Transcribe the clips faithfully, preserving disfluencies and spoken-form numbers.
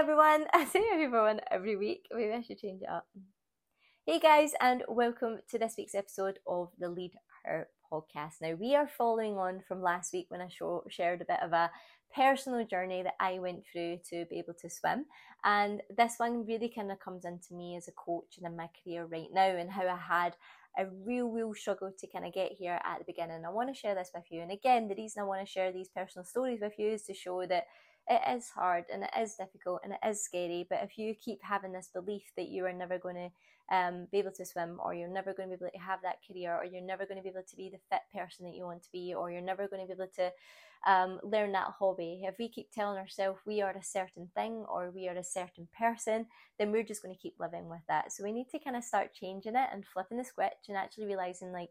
everyone. I see everyone every week. Maybe I should change it up. Hey guys, and welcome to this week's episode of the Lead Her podcast. Now, we are following on from last week when I show, shared a bit of a personal journey that I went through to be able to swim, and this one really kind of comes into me as a coach and in my career right now, and how I had a real, real struggle to kind of get here at the beginning. I want to share this with you, and again, the reason I want to share these personal stories with you is to show that it is hard and it is difficult and it is scary, but if you keep having this belief that you are never going to Um, be able to swim, or you're never going to be able to have that career, or you're never going to be able to be the fit person that you want to be, or you're never going to be able to um, learn that hobby. If we keep telling ourselves we are a certain thing or we are a certain person, then we're just going to keep living with that. So we need to kind of start changing it and flipping the switch and actually realizing, like,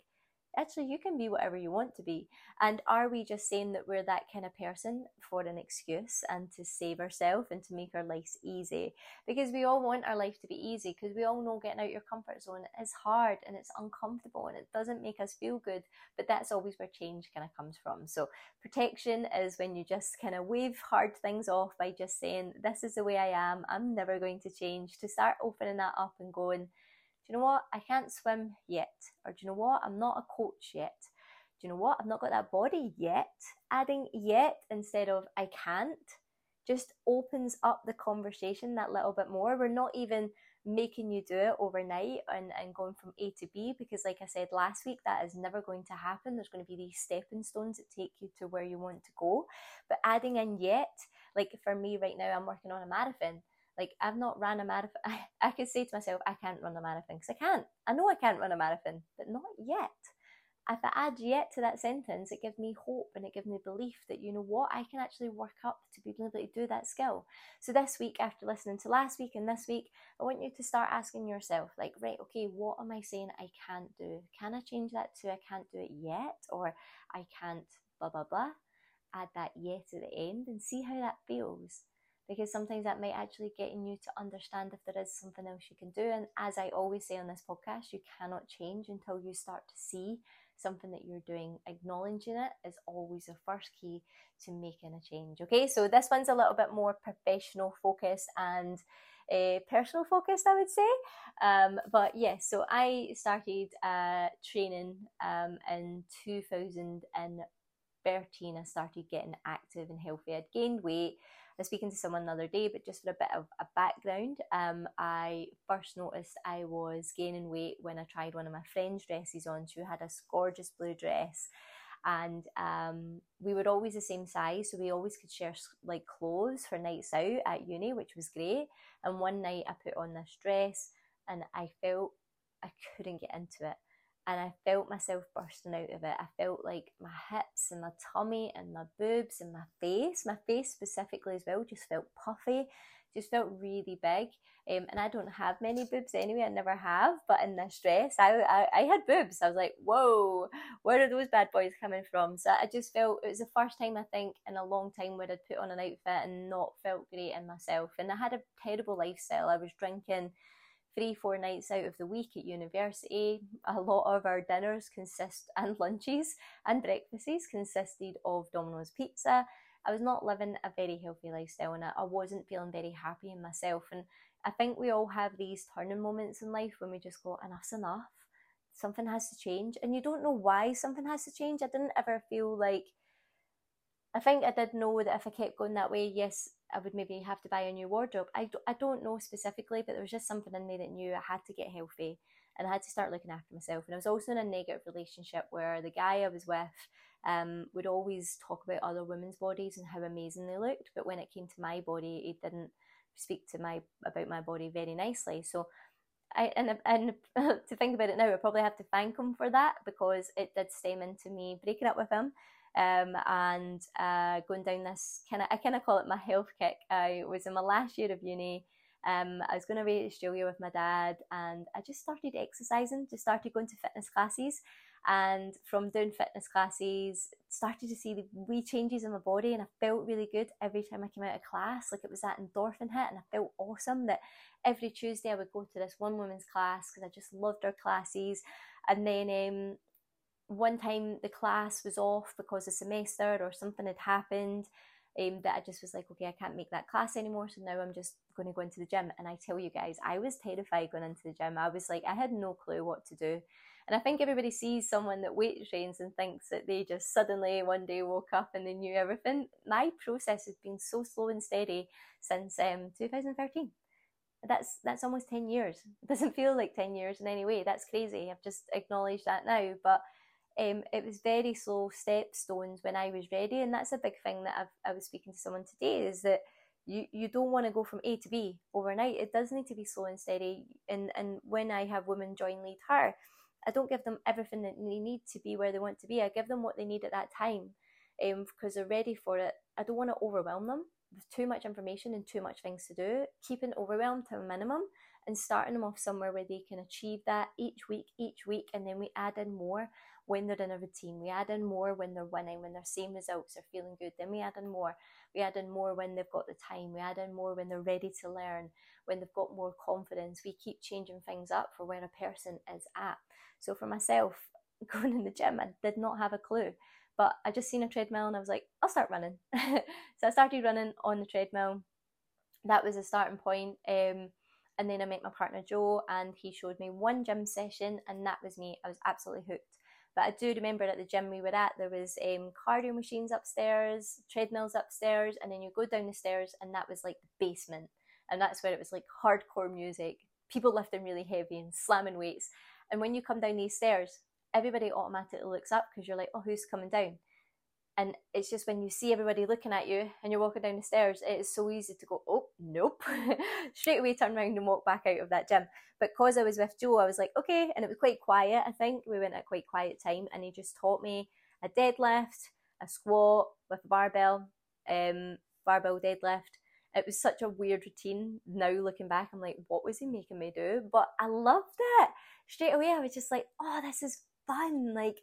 actually you can be whatever you want to be. And are we just saying that we're that kind of person for an excuse and to save ourselves and to make our lives easy? Because we all want our life to be easy, because we all know getting out your comfort zone is hard and it's uncomfortable and it doesn't make us feel good, but that's always where change kind of comes from. So protection is when you just kind of wave hard things off by just saying, this is the way I am, I'm never going to change, to start opening that up and going, do you know what, I can't swim yet, or do you know what, I'm not a coach yet, do you know what, I've not got that body yet. Adding yet instead of I can't just opens up the conversation that little bit more. We're not even making you do it overnight and, and going from A to B, because like I said last week, that is never going to happen. There's going to be these stepping stones that take you to where you want to go. But adding in yet, like for me right now, I'm working on a marathon. Like, I've not ran a marathon. I, I could say to myself, I can't run a marathon, because I can't. I know I can't run a marathon, but not yet. If I add yet to that sentence, it gives me hope and it gives me belief that, you know what, I can actually work up to be able to do that skill. So this week, after listening to last week and this week, I want you to start asking yourself, like, right, okay, what am I saying I can't do? Can I change that to I can't do it yet, or I can't blah, blah, blah? Add that yet at the end and see how that feels. Because sometimes that might actually get in you to understand if there is something else you can do. And as I always say on this podcast, you cannot change until you start to see something that you're doing. Acknowledging it is always the first key to making a change. Okay, so this one's a little bit more professional focused and uh, personal focused, I would say. Um, but yes, yeah, so I started uh, training um, in two thousand thirteen. I started getting active and healthy. I'd gained weight. I was speaking to someone the other day, but just for a bit of a background, um, I first noticed I was gaining weight when I tried one of my friend's dresses on. She had a gorgeous blue dress, and um, we were always the same size, so we always could share like clothes for nights out at uni, which was great. And one night I put on this dress, and I felt I couldn't get into it. And I felt myself bursting out of it. I felt like my hips and my tummy and my boobs and my face, my face specifically as well, just felt puffy, just felt really big. Um, and I don't have many boobs anyway, I never have. But in this dress, I, I I had boobs. I was like, whoa, where are those bad boys coming from? So I just felt, it was the first time I think in a long time where I'd put on an outfit and not felt great in myself. And I had a terrible lifestyle. I was drinking three, four nights out of the week at university. A lot of our dinners consist, and lunches and breakfasts consisted of Domino's pizza. I was not living a very healthy lifestyle, and I, I wasn't feeling very happy in myself. And I think we all have these turning moments in life when we just go, enough's enough, something has to change. And you don't know why something has to change. I didn't ever feel like, I think I did know that if I kept going that way, yes, I would maybe have to buy a new wardrobe. I, d- I don't know specifically, but there was just something in me that knew I had to get healthy and I had to start looking after myself. And I was also in a negative relationship where the guy I was with um, would always talk about other women's bodies and how amazing they looked. But when it came to my body, he didn't speak to my about my body very nicely. So I and, and to think about it now, I probably have to thank him for that, because it did stem into me breaking up with him. Um, and uh, going down this kind of, I kind of call it my health kick. I was in my last year of uni. Um, I was going away to Australia with my dad, and I just started exercising, just started going to fitness classes. And from doing fitness classes, started to see the wee changes in my body, and I felt really good every time I came out of class. Like, it was that endorphin hit, and I felt awesome that every Tuesday I would go to this one woman's class because I just loved her classes. And then um, one time the class was off because the semester or something had happened, um, that I just was like, okay, I can't make that class anymore, so now I'm just going to go into the gym. And I tell you guys, I was terrified going into the gym. I was like, I had no clue what to do. And I think everybody sees someone that weight trains and thinks that they just suddenly one day woke up and they knew everything. My process has been so slow and steady since um, two thousand thirteen. That's that's almost ten years. It doesn't feel like ten years in any way. That's crazy. I've just acknowledged that now. But um, it was very slow step stones when I was ready. And that's a big thing that I've, I was speaking to someone today, is that you, you don't want to go from A to B overnight. It does need to be slow and steady. And, and when I have women join Lead Her, I don't give them everything that they need to be where they want to be. I give them what they need at that time um, because they're ready for it. I don't want to overwhelm them with too much information and too much things to do. Keeping overwhelm to a minimum and starting them off somewhere where they can achieve that each week, each week. And then we add in more when they're in a routine. We add in more when they're winning, when they're seeing results, they're feeling good. Then we add in more. We add in more when they've got the time. We add in more when they're ready to learn, when they've got more confidence. We keep changing things up for where a person is at. So for myself, going in the gym, I did not have a clue. But I just seen a treadmill and I was like, I'll start running. So I started running on the treadmill. That was a starting point. Um, and then I met my partner Joe, and he showed me one gym session, and that was me. I was absolutely hooked. But I do remember at the gym we were at, there was um, cardio machines upstairs, treadmills upstairs, and then you go down the stairs, and that was like the basement. And that's where it was like hardcore music, people lifting really heavy and slamming weights. And when you come down these stairs, everybody automatically looks up because you're like, oh, who's coming down? And it's just when you see everybody looking at you and you're walking down the stairs, it is so easy to go, oh, nope. Straight away turn around and walk back out of that gym. But because I was with Joe, I was like, okay. And it was quite quiet, I think. We went at quite quiet time, and he just taught me a deadlift, a squat with a barbell, um, barbell deadlift. It was such a weird routine. Now looking back, I'm like, what was he making me do? But I loved it. Straight away, I was just like, oh, this is fun. Like,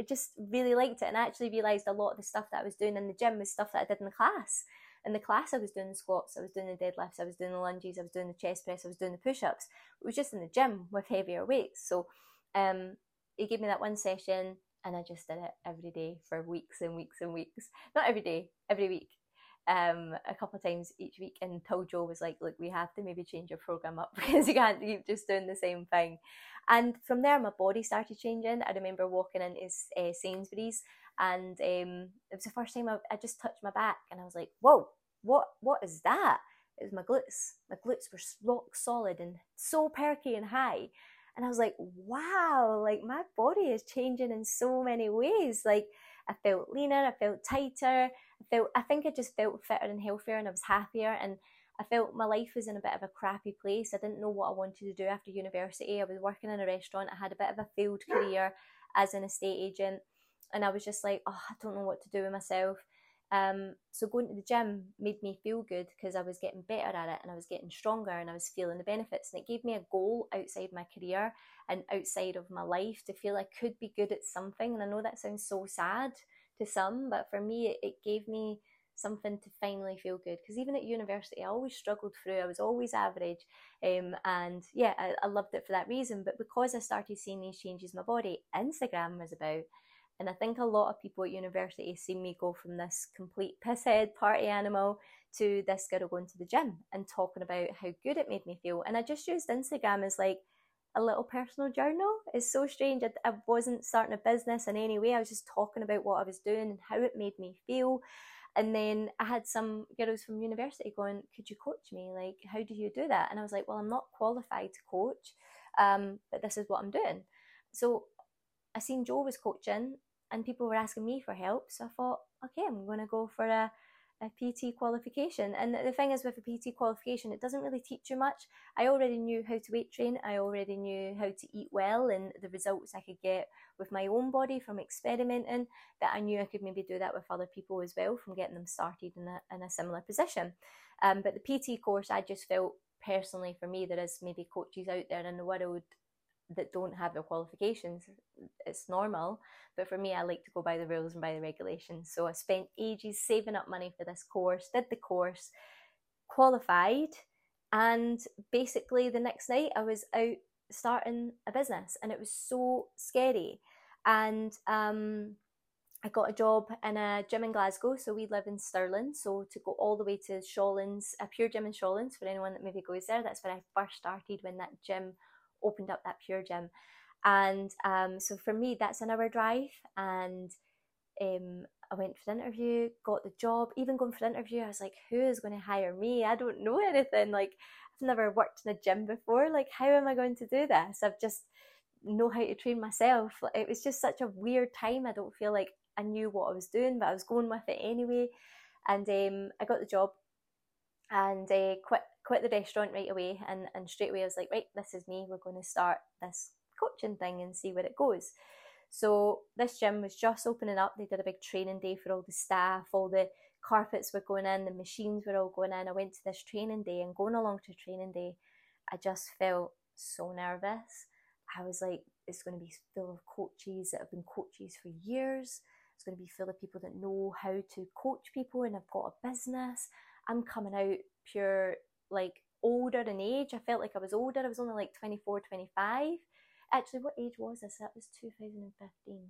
I just really liked it. And I actually realised a lot of the stuff that I was doing in the gym was stuff that I did in the class. In the class, I was doing the squats, I was doing the deadlifts, I was doing the lunges, I was doing the chest press, I was doing the push-ups. It was just in the gym with heavier weights. So um, he gave me that one session, and I just did it every day for weeks and weeks and weeks. Not every day, every week. Um, a couple of times each week, until Joe was like, look, we have to maybe change your program up because you can't keep just doing the same thing. And from there, my body started changing. I remember walking into uh, Sainsbury's, and um, it was the first time I, I just touched my back, and I was like, whoa, what, what is that? It was my glutes. My glutes were rock solid and so perky and high. And I was like, wow, like my body is changing in so many ways. Like, I felt leaner, I felt tighter, I felt, I think I just felt fitter and healthier, and I was happier, and I felt my life was in a bit of a crappy place. I didn't know what I wanted to do after university. I was working in a restaurant, I had a bit of a failed career as an estate agent, and I was just like, oh, I don't know what to do with myself. Um, so going to the gym made me feel good because I was getting better at it, and I was getting stronger, and I was feeling the benefits, and it gave me a goal outside my career and outside of my life to feel I could be good at something. And I know that sounds so sad to some, but for me, it gave me something to finally feel good, because even at university, I always struggled through. I was always average, um, and yeah, I, I loved it for that reason. But because I started seeing these changes in my body, Instagram was about. And I think a lot of people at university see me go from this complete pisshead party animal to this girl going to the gym and talking about how good it made me feel. And I just used Instagram as like a little personal journal. It's so strange. I, I wasn't starting a business in any way. I was just talking about what I was doing and how it made me feel. And then I had some girls from university going, could you coach me? Like, how do you do that? And I was like, well, I'm not qualified to coach, um, but this is what I'm doing. So I seen Joe was coaching, and people were asking me for help. So I thought, okay, I'm going to go for a, a P T qualification. And the thing is, with a P T qualification, it doesn't really teach you much. I already knew how to weight train. I already knew how to eat well and the results I could get with my own body from experimenting, that I knew I could maybe do that with other people as well, from getting them started in a, in a similar position. Um, but the P T course, I just felt personally for me, there is maybe coaches out there in the world that don't have their qualifications. It's normal, but for me, I like to go by the rules and by the regulations. So I spent ages saving up money for this course, did the course, qualified, and basically the next night I was out starting a business, and it was so scary. And um I got a job in a gym in Glasgow, so we live in Stirling, so to go all the way to Shawlands, a Pure Gym in Shawlands, for anyone that maybe goes there, that's where I first started when that gym opened up, that Pure Gym. And um, so for me, that's an hour drive, and um, I went for the interview, got the job. Even going for the interview, I was like, who is going to hire me? I don't know anything. Like, I've never worked in a gym before. Like, how am I going to do this? I've just know how to train myself. It was just such a weird time. I don't feel like I knew what I was doing, but I was going with it anyway. And um, I got the job and uh, quit quit the restaurant right away. And, and straight away I was like, right, this is me. We're going to start this coaching thing and see where it goes. So this gym was just opening up. They did a big training day for all the staff. All the carpets were going in. The machines were all going in. I went to this training day, and going along to training day, I just felt so nervous. I was like, it's going to be full of coaches that have been coaches for years. It's going to be full of people that know how to coach people and have got a business. I'm coming out pure, like, older in age. I felt like I was older. I was only like twenty-four, twenty-five. Actually, what age was this? That was two thousand fifteen.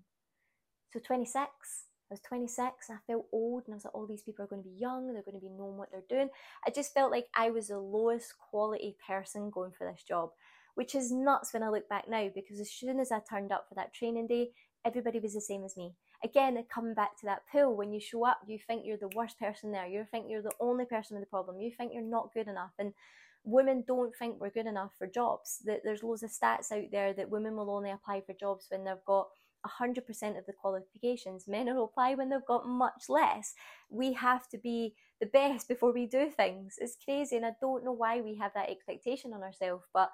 So twenty-six. I was twenty-six and I felt old, and I was like, all these people are going to be young. They're going to be knowing what they're doing. I just felt like I was the lowest quality person going for this job, which is nuts when I look back now, because as soon as I turned up for that training day, everybody was the same as me. Again, I come back to that pool. When you show up, you think you're the worst person there. You think you're the only person with a problem. You think you're not good enough. And women don't think we're good enough for jobs. That there's loads of stats out there that women will only apply for jobs when they've got one hundred percent of the qualifications. Men will apply when they've got much less. We have to be the best before we do things. It's crazy, and I don't know why we have that expectation on ourselves, but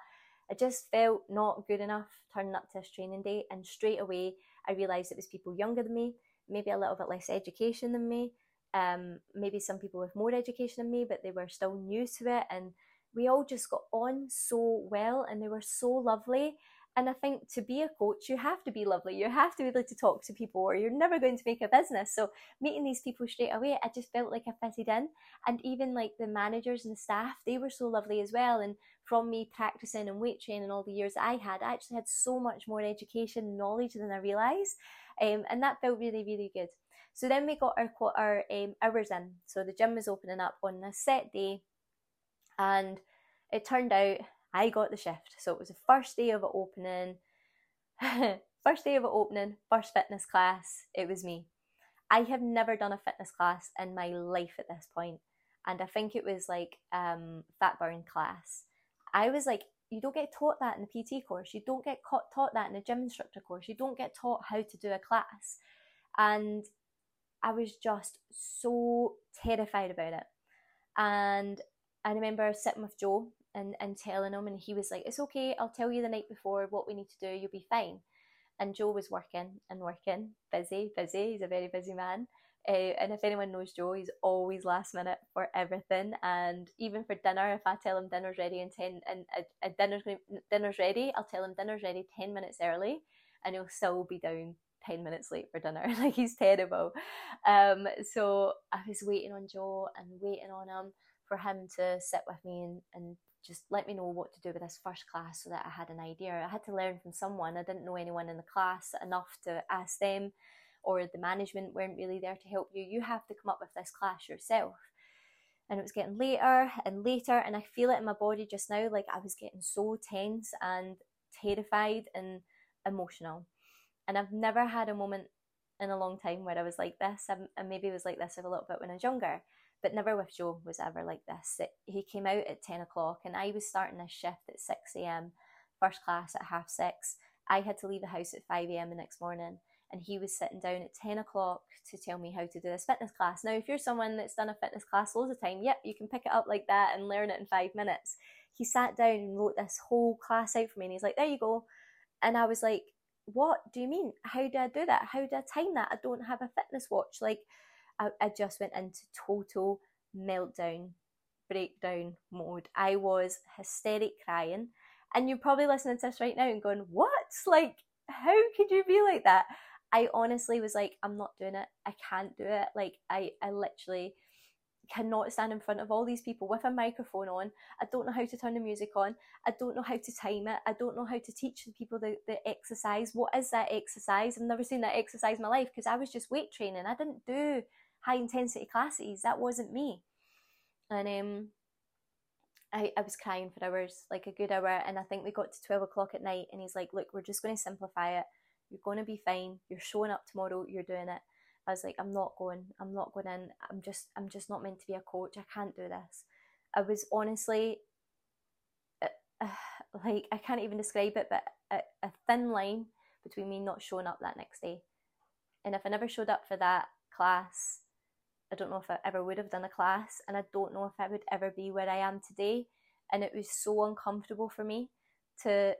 I just felt not good enough turning up to this training day. And straight away I realised it was people younger than me, maybe a little bit less education than me, um, maybe some people with more education than me, but they were still new to it, and we all just got on so well, and they were so lovely. And I think to be a coach, you have to be lovely. You have to be able to talk to people, or you're never going to make a business. So meeting these people straight away, I just felt like I fitted in. And even like the managers and the staff, they were so lovely as well. And from me practicing and weight training all the years I had, I actually had so much more education and knowledge than I realised. Um, and that felt really, really good. So then we got our, our um, hours in. So the gym was opening up on a set day, and it turned out I got the shift. So it was the first day of it opening, first day of it opening, first fitness class, it was me. I have never done a fitness class in my life at this point. And I think it was like um, fat burn class. I was like, you don't get taught that in the P T course. You don't get taught that in the gym instructor course. You don't get taught how to do a class. And I was just so terrified about it. And I remember sitting with Joe and, and telling him, and he was like, it's okay, I'll tell you the night before what we need to do, you'll be fine. And Joe was working and working, busy, busy, he's a very busy man. Uh, and if anyone knows Joe, he's always last minute for everything. And even for dinner, if I tell him dinner's ready in ten, and a, a dinner's, dinner's ready, I'll tell him dinner's ready ten minutes early, and he'll still be down ten minutes late for dinner. Like, he's terrible. Um, so I was waiting on Joe and waiting on him for him to sit with me and, and just let me know what to do with this first class so that I had an idea. I had to learn from someone. I didn't know anyone in the class enough to ask them, or the management weren't really there to help you. You have to come up with this class yourself. And it was getting later and later, and I feel it in my body just now. Like, I was getting so tense and terrified and emotional. And I've never had a moment in a long time where I was like this. I maybe was like this a little bit when I was younger, but never with Joe was ever like this. It, he came out at ten o'clock, and I was starting a shift at six a m, first class at half six. I had to leave the house at five a m the next morning, and he was sitting down at ten o'clock to tell me how to do this fitness class. Now, if you're someone that's done a fitness class loads of time, yep, you can pick it up like that and learn it in five minutes. He sat down and wrote this whole class out for me, and he's like, there you go. And I was like, what do you mean? How do I do that? How do I time that? I don't have a fitness watch. Like, I, I just went into total meltdown, breakdown mode. I was hysteric crying. And you're probably listening to this right now and going, what? Like, how could you be like that? I honestly was like, I'm not doing it. I can't do it. Like, I, I literally cannot stand in front of all these people with a microphone on. I don't know how to turn the music on. I don't know how to time it. I don't know how to teach the people the, the exercise. What is that exercise? I've never seen that exercise in my life because I was just weight training. I didn't do high intensity classes. That wasn't me. And um, I, I was crying for hours, like a good hour. And I think we got to twelve o'clock at night and he's like, look, we're just going to simplify it. You're going to be fine. You're showing up tomorrow. You're doing it. I was like, I'm not going, I'm not going in. I'm just, I'm just not meant to be a coach. I can't do this. I was honestly, uh, uh, like, I can't even describe it, but a, a thin line between me not showing up that next day. And if I never showed up for that class, I don't know if I ever would have done a class, and I don't know if I would ever be where I am today. And it was so uncomfortable for me to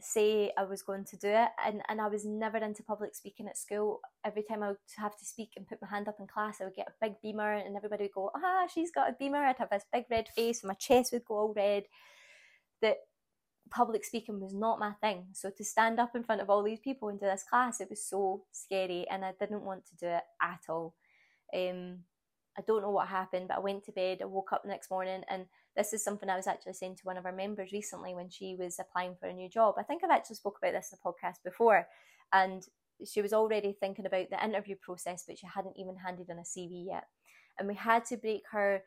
say I was going to do it, and and I was never into public speaking at school. Every time I would have to speak and put my hand up in class, I would get a big beamer and everybody would go, ah, she's got a beamer. I'd have this big red face and my chest would go all red. That public speaking was not my thing. So to stand up in front of all these people and do this class, it was so scary and I didn't want to do it at all. Um, I don't know what happened, but I went to bed. I woke up the next morning, and this is something I was actually saying to one of our members recently when she was applying for a new job. I think I've actually spoke about this in the podcast before, and she was already thinking about the interview process, but she hadn't even handed in a C V yet. And we had to break her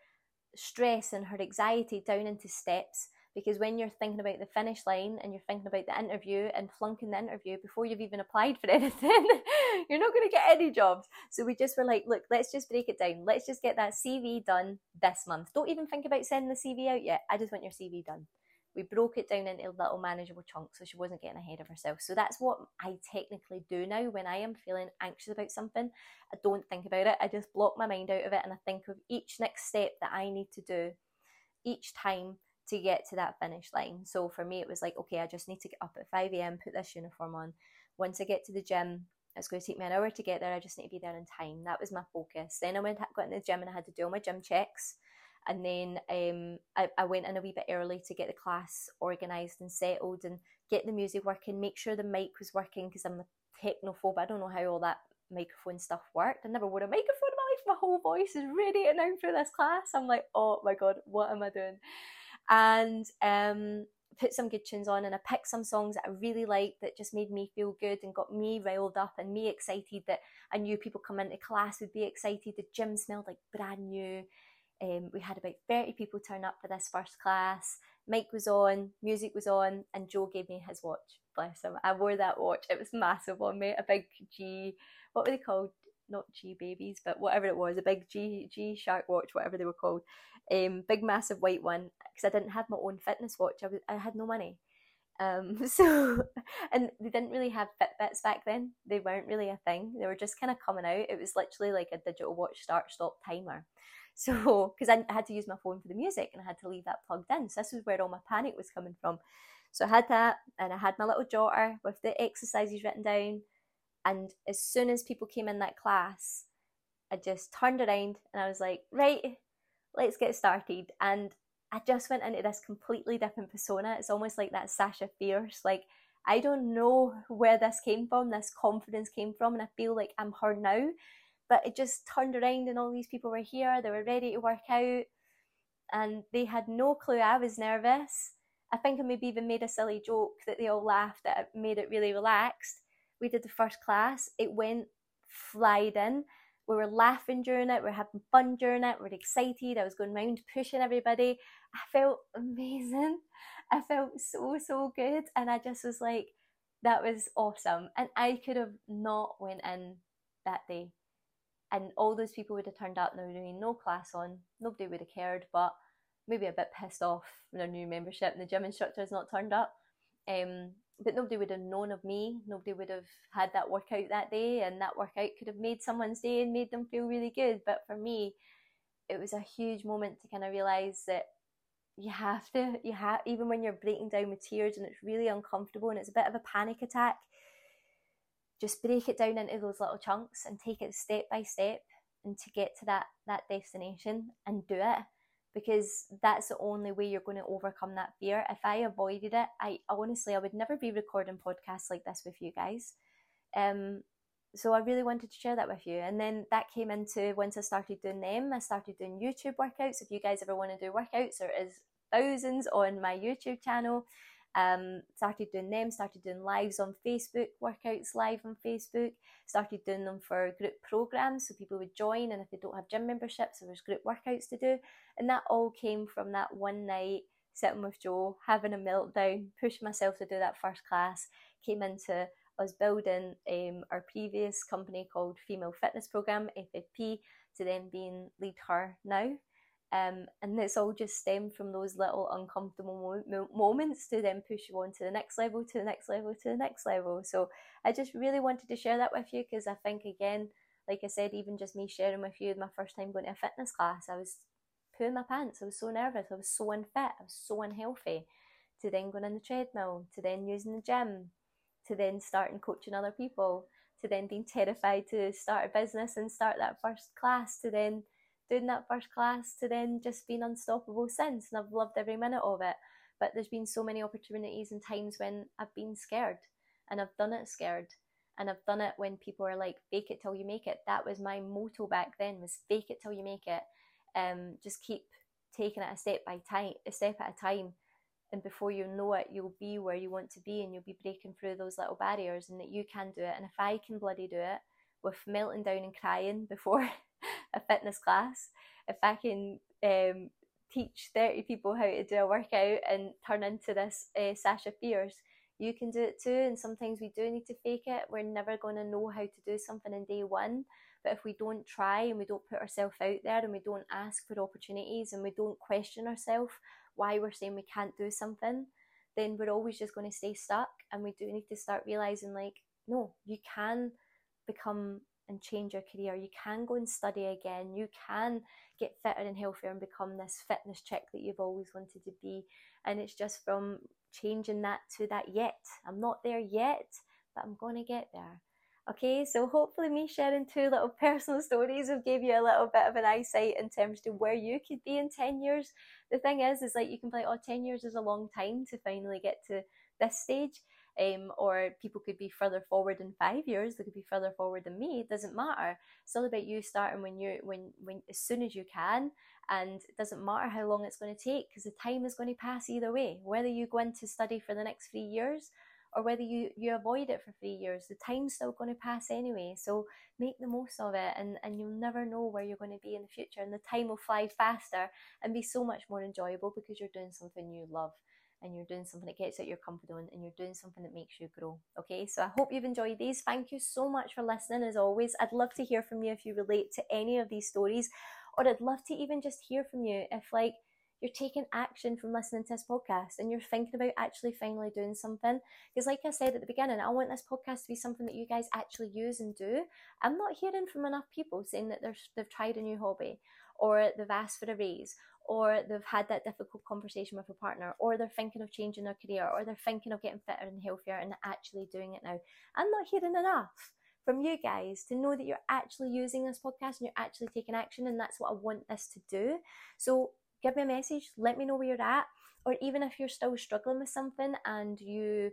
stress and her anxiety down into steps, because when you're thinking about the finish line and you're thinking about the interview and flunking the interview before you've even applied for anything, you're not going to get any jobs. So we just were like, look, let's just break it down. Let's just get that C V done this month. Don't even think about sending the C V out yet. I just want your C V done. We broke it down into little manageable chunks so she wasn't getting ahead of herself. So that's what I technically do now when I am feeling anxious about something. I don't think about it. I just block my mind out of it, and I think of each next step that I need to do each time to get to that finish line. So for me, it was like, okay, I just need to get up at five a.m, put this uniform on. Once I get to the gym, it's going to take me an hour to get there. I just need to be there in time. That was my focus. Then I went, got in the gym and I had to do all my gym checks. And then um, I, I went in a wee bit early to get the class organised and settled and get the music working, make sure the mic was working, because I'm a technophobe. I don't know how all that microphone stuff worked. I never wore a microphone in my life. My whole voice is radiating out through this class. I'm like, oh my God, what am I doing? And um, put some good tunes on, and I picked some songs that I really liked that just made me feel good and got me riled up and me excited, that I knew people coming into class would be excited. The gym smelled like brand new. Um, we had about thirty people turn up for this first class. Mic was on, music was on, and Joe gave me his watch. Bless him. I wore that watch. It was massive on me. A big G, what were they called? Not G babies, but whatever it was, a big G G Shark watch, whatever they were called, um, big massive white one, because I didn't have my own fitness watch. I was, I had no money, um, so and they didn't really have Fitbits back then. They weren't really a thing. They were just kind of coming out. It was literally like a digital watch start stop timer. So because I, I had to use my phone for the music and I had to leave that plugged in, so this was where all my panic was coming from. So I had that, and I had my little jotter with the exercises written down. And as soon as people came in that class, I just turned around and I was like, right, let's get started. And I just went into this completely different persona. It's almost like that Sasha Fierce. Like, I don't know where this came from, this confidence came from, and I feel like I'm her now. But it just turned around and all these people were here. They were ready to work out. And they had no clue I was nervous. I think I maybe even made a silly joke that they all laughed at. It made it really relaxed. We did the first class. It went flying in. We were laughing during it. We were having fun during it. We were excited. I was going round pushing everybody. I felt amazing. I felt so, so good. And I just was like, that was awesome. And I could have not went in that day. And all those people would have turned up and there would have been no class on. Nobody would have cared, but maybe a bit pissed off when our new membership and the gym instructor has not turned up. Um, but nobody would have known of me. Nobody would have had that workout that day, and that workout could have made someone's day and made them feel really good. But for me, it was a huge moment to kind of realize that you have to, you have, even when you're breaking down with tears and it's really uncomfortable and it's a bit of a panic attack, just break it down into those little chunks and take it step by step, and to get to that, that destination and do it. Because that's the only way you're going to overcome that fear. If I avoided it, I honestly, I would never be recording podcasts like this with you guys. Um, so I really wanted to share that with you. And then that came into, once I started doing them, I started doing YouTube workouts. If you guys ever want to do workouts, there is thousands on my YouTube channel. Um, started doing them, started doing lives on Facebook, workouts live on Facebook, started doing them for group programs, so people would join, and if they don't have gym memberships, there was group workouts to do. And that all came from that one night sitting with Joe, having a meltdown, pushing myself to do that first class, came into us building um, our previous company called Female Fitness Program, F F P, to then being Lead Her now. Um, and it's all just stemmed from those little uncomfortable mo moments to then push you on to the next level, to the next level, to the next level. So I just really wanted to share that with you, because I think, again, like I said, even just me sharing with you my first time going to a fitness class, I was pooing my pants. I was so nervous. I was so unfit. I was so unhealthy. To then going on the treadmill, to then using the gym, to then starting coaching other people, to then being terrified to start a business and start that first class, to then doing that first class, to then just being unstoppable since, and I've loved every minute of it. But there's been so many opportunities and times when I've been scared, and I've done it scared, and I've done it when people are like, fake it till you make it. That was my motto back then, was fake it till you make it. Um, just keep taking it a step by time, a step at a time, and before you know it, you'll be where you want to be, and you'll be breaking through those little barriers, and that you can do it. And if I can bloody do it, with melting down and crying before a fitness class, if I can um, teach thirty people how to do a workout and turn into this uh, Sasha Fierce, you can do it too. And sometimes we do need to fake it. We're never going to know how to do something in day one, but if we don't try, and we don't put ourselves out there, and we don't ask for opportunities, and we don't question ourselves why we're saying we can't do something, then we're always just going to stay stuck. And we do need to start realising, like, no, you can become and change your career. You can go and study again. You can get fitter and healthier and become this fitness chick that you've always wanted to be. And it's just from changing that to that yet. I'm not there yet, but I'm going to get there. Okay, so hopefully me sharing two little personal stories have gave you a little bit of an eyesight in terms to where you could be in ten years. The thing is, is like, you can be like, oh, ten years is a long time to finally get to this stage. Um, or people could be further forward in five years, they could be further forward than me. It doesn't matter. It's all about you starting when you when when as soon as you can, and it doesn't matter how long it's going to take, because the time is going to pass either way, whether you go into study for the next three years or whether you you avoid it for three years. The time's still going to pass anyway, so make the most of it, and and you'll never know where you're going to be in the future, and the time will fly faster and be so much more enjoyable, because you're doing something you love, and you're doing something that gets out your comfort zone, and you're doing something that makes you grow. Okay, so I hope you've enjoyed these. Thank you so much for listening, as always. I'd love to hear from you if you relate to any of these stories, or I'd love to even just hear from you if, like, you're taking action from listening to this podcast, and you're thinking about actually finally doing something. Because like I said at the beginning, I want this podcast to be something that you guys actually use and do. I'm not hearing from enough people saying that they're, they've tried a new hobby, or they've asked for a raise, or they've had that difficult conversation with a partner, or they're thinking of changing their career, or they're thinking of getting fitter and healthier and actually doing it now. I'm not hearing enough from you guys to know that you're actually using this podcast and you're actually taking action, and that's what I want this to do. So give me a message, let me know where you're at, or even if you're still struggling with something and you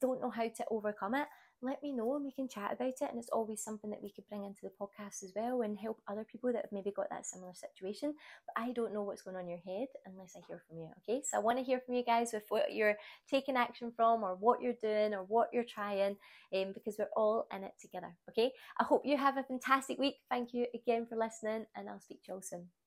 don't know how to overcome it, let me know and we can chat about it. And it's always something that we could bring into the podcast as well, and help other people that have maybe got that similar situation. But I don't know what's going on in your head unless I hear from you, okay? So I want to hear from you guys with what you're taking action from, or what you're doing, or what you're trying, um, because we're all in it together, okay? I hope you have a fantastic week. Thank you again for listening, and I'll speak to you all soon.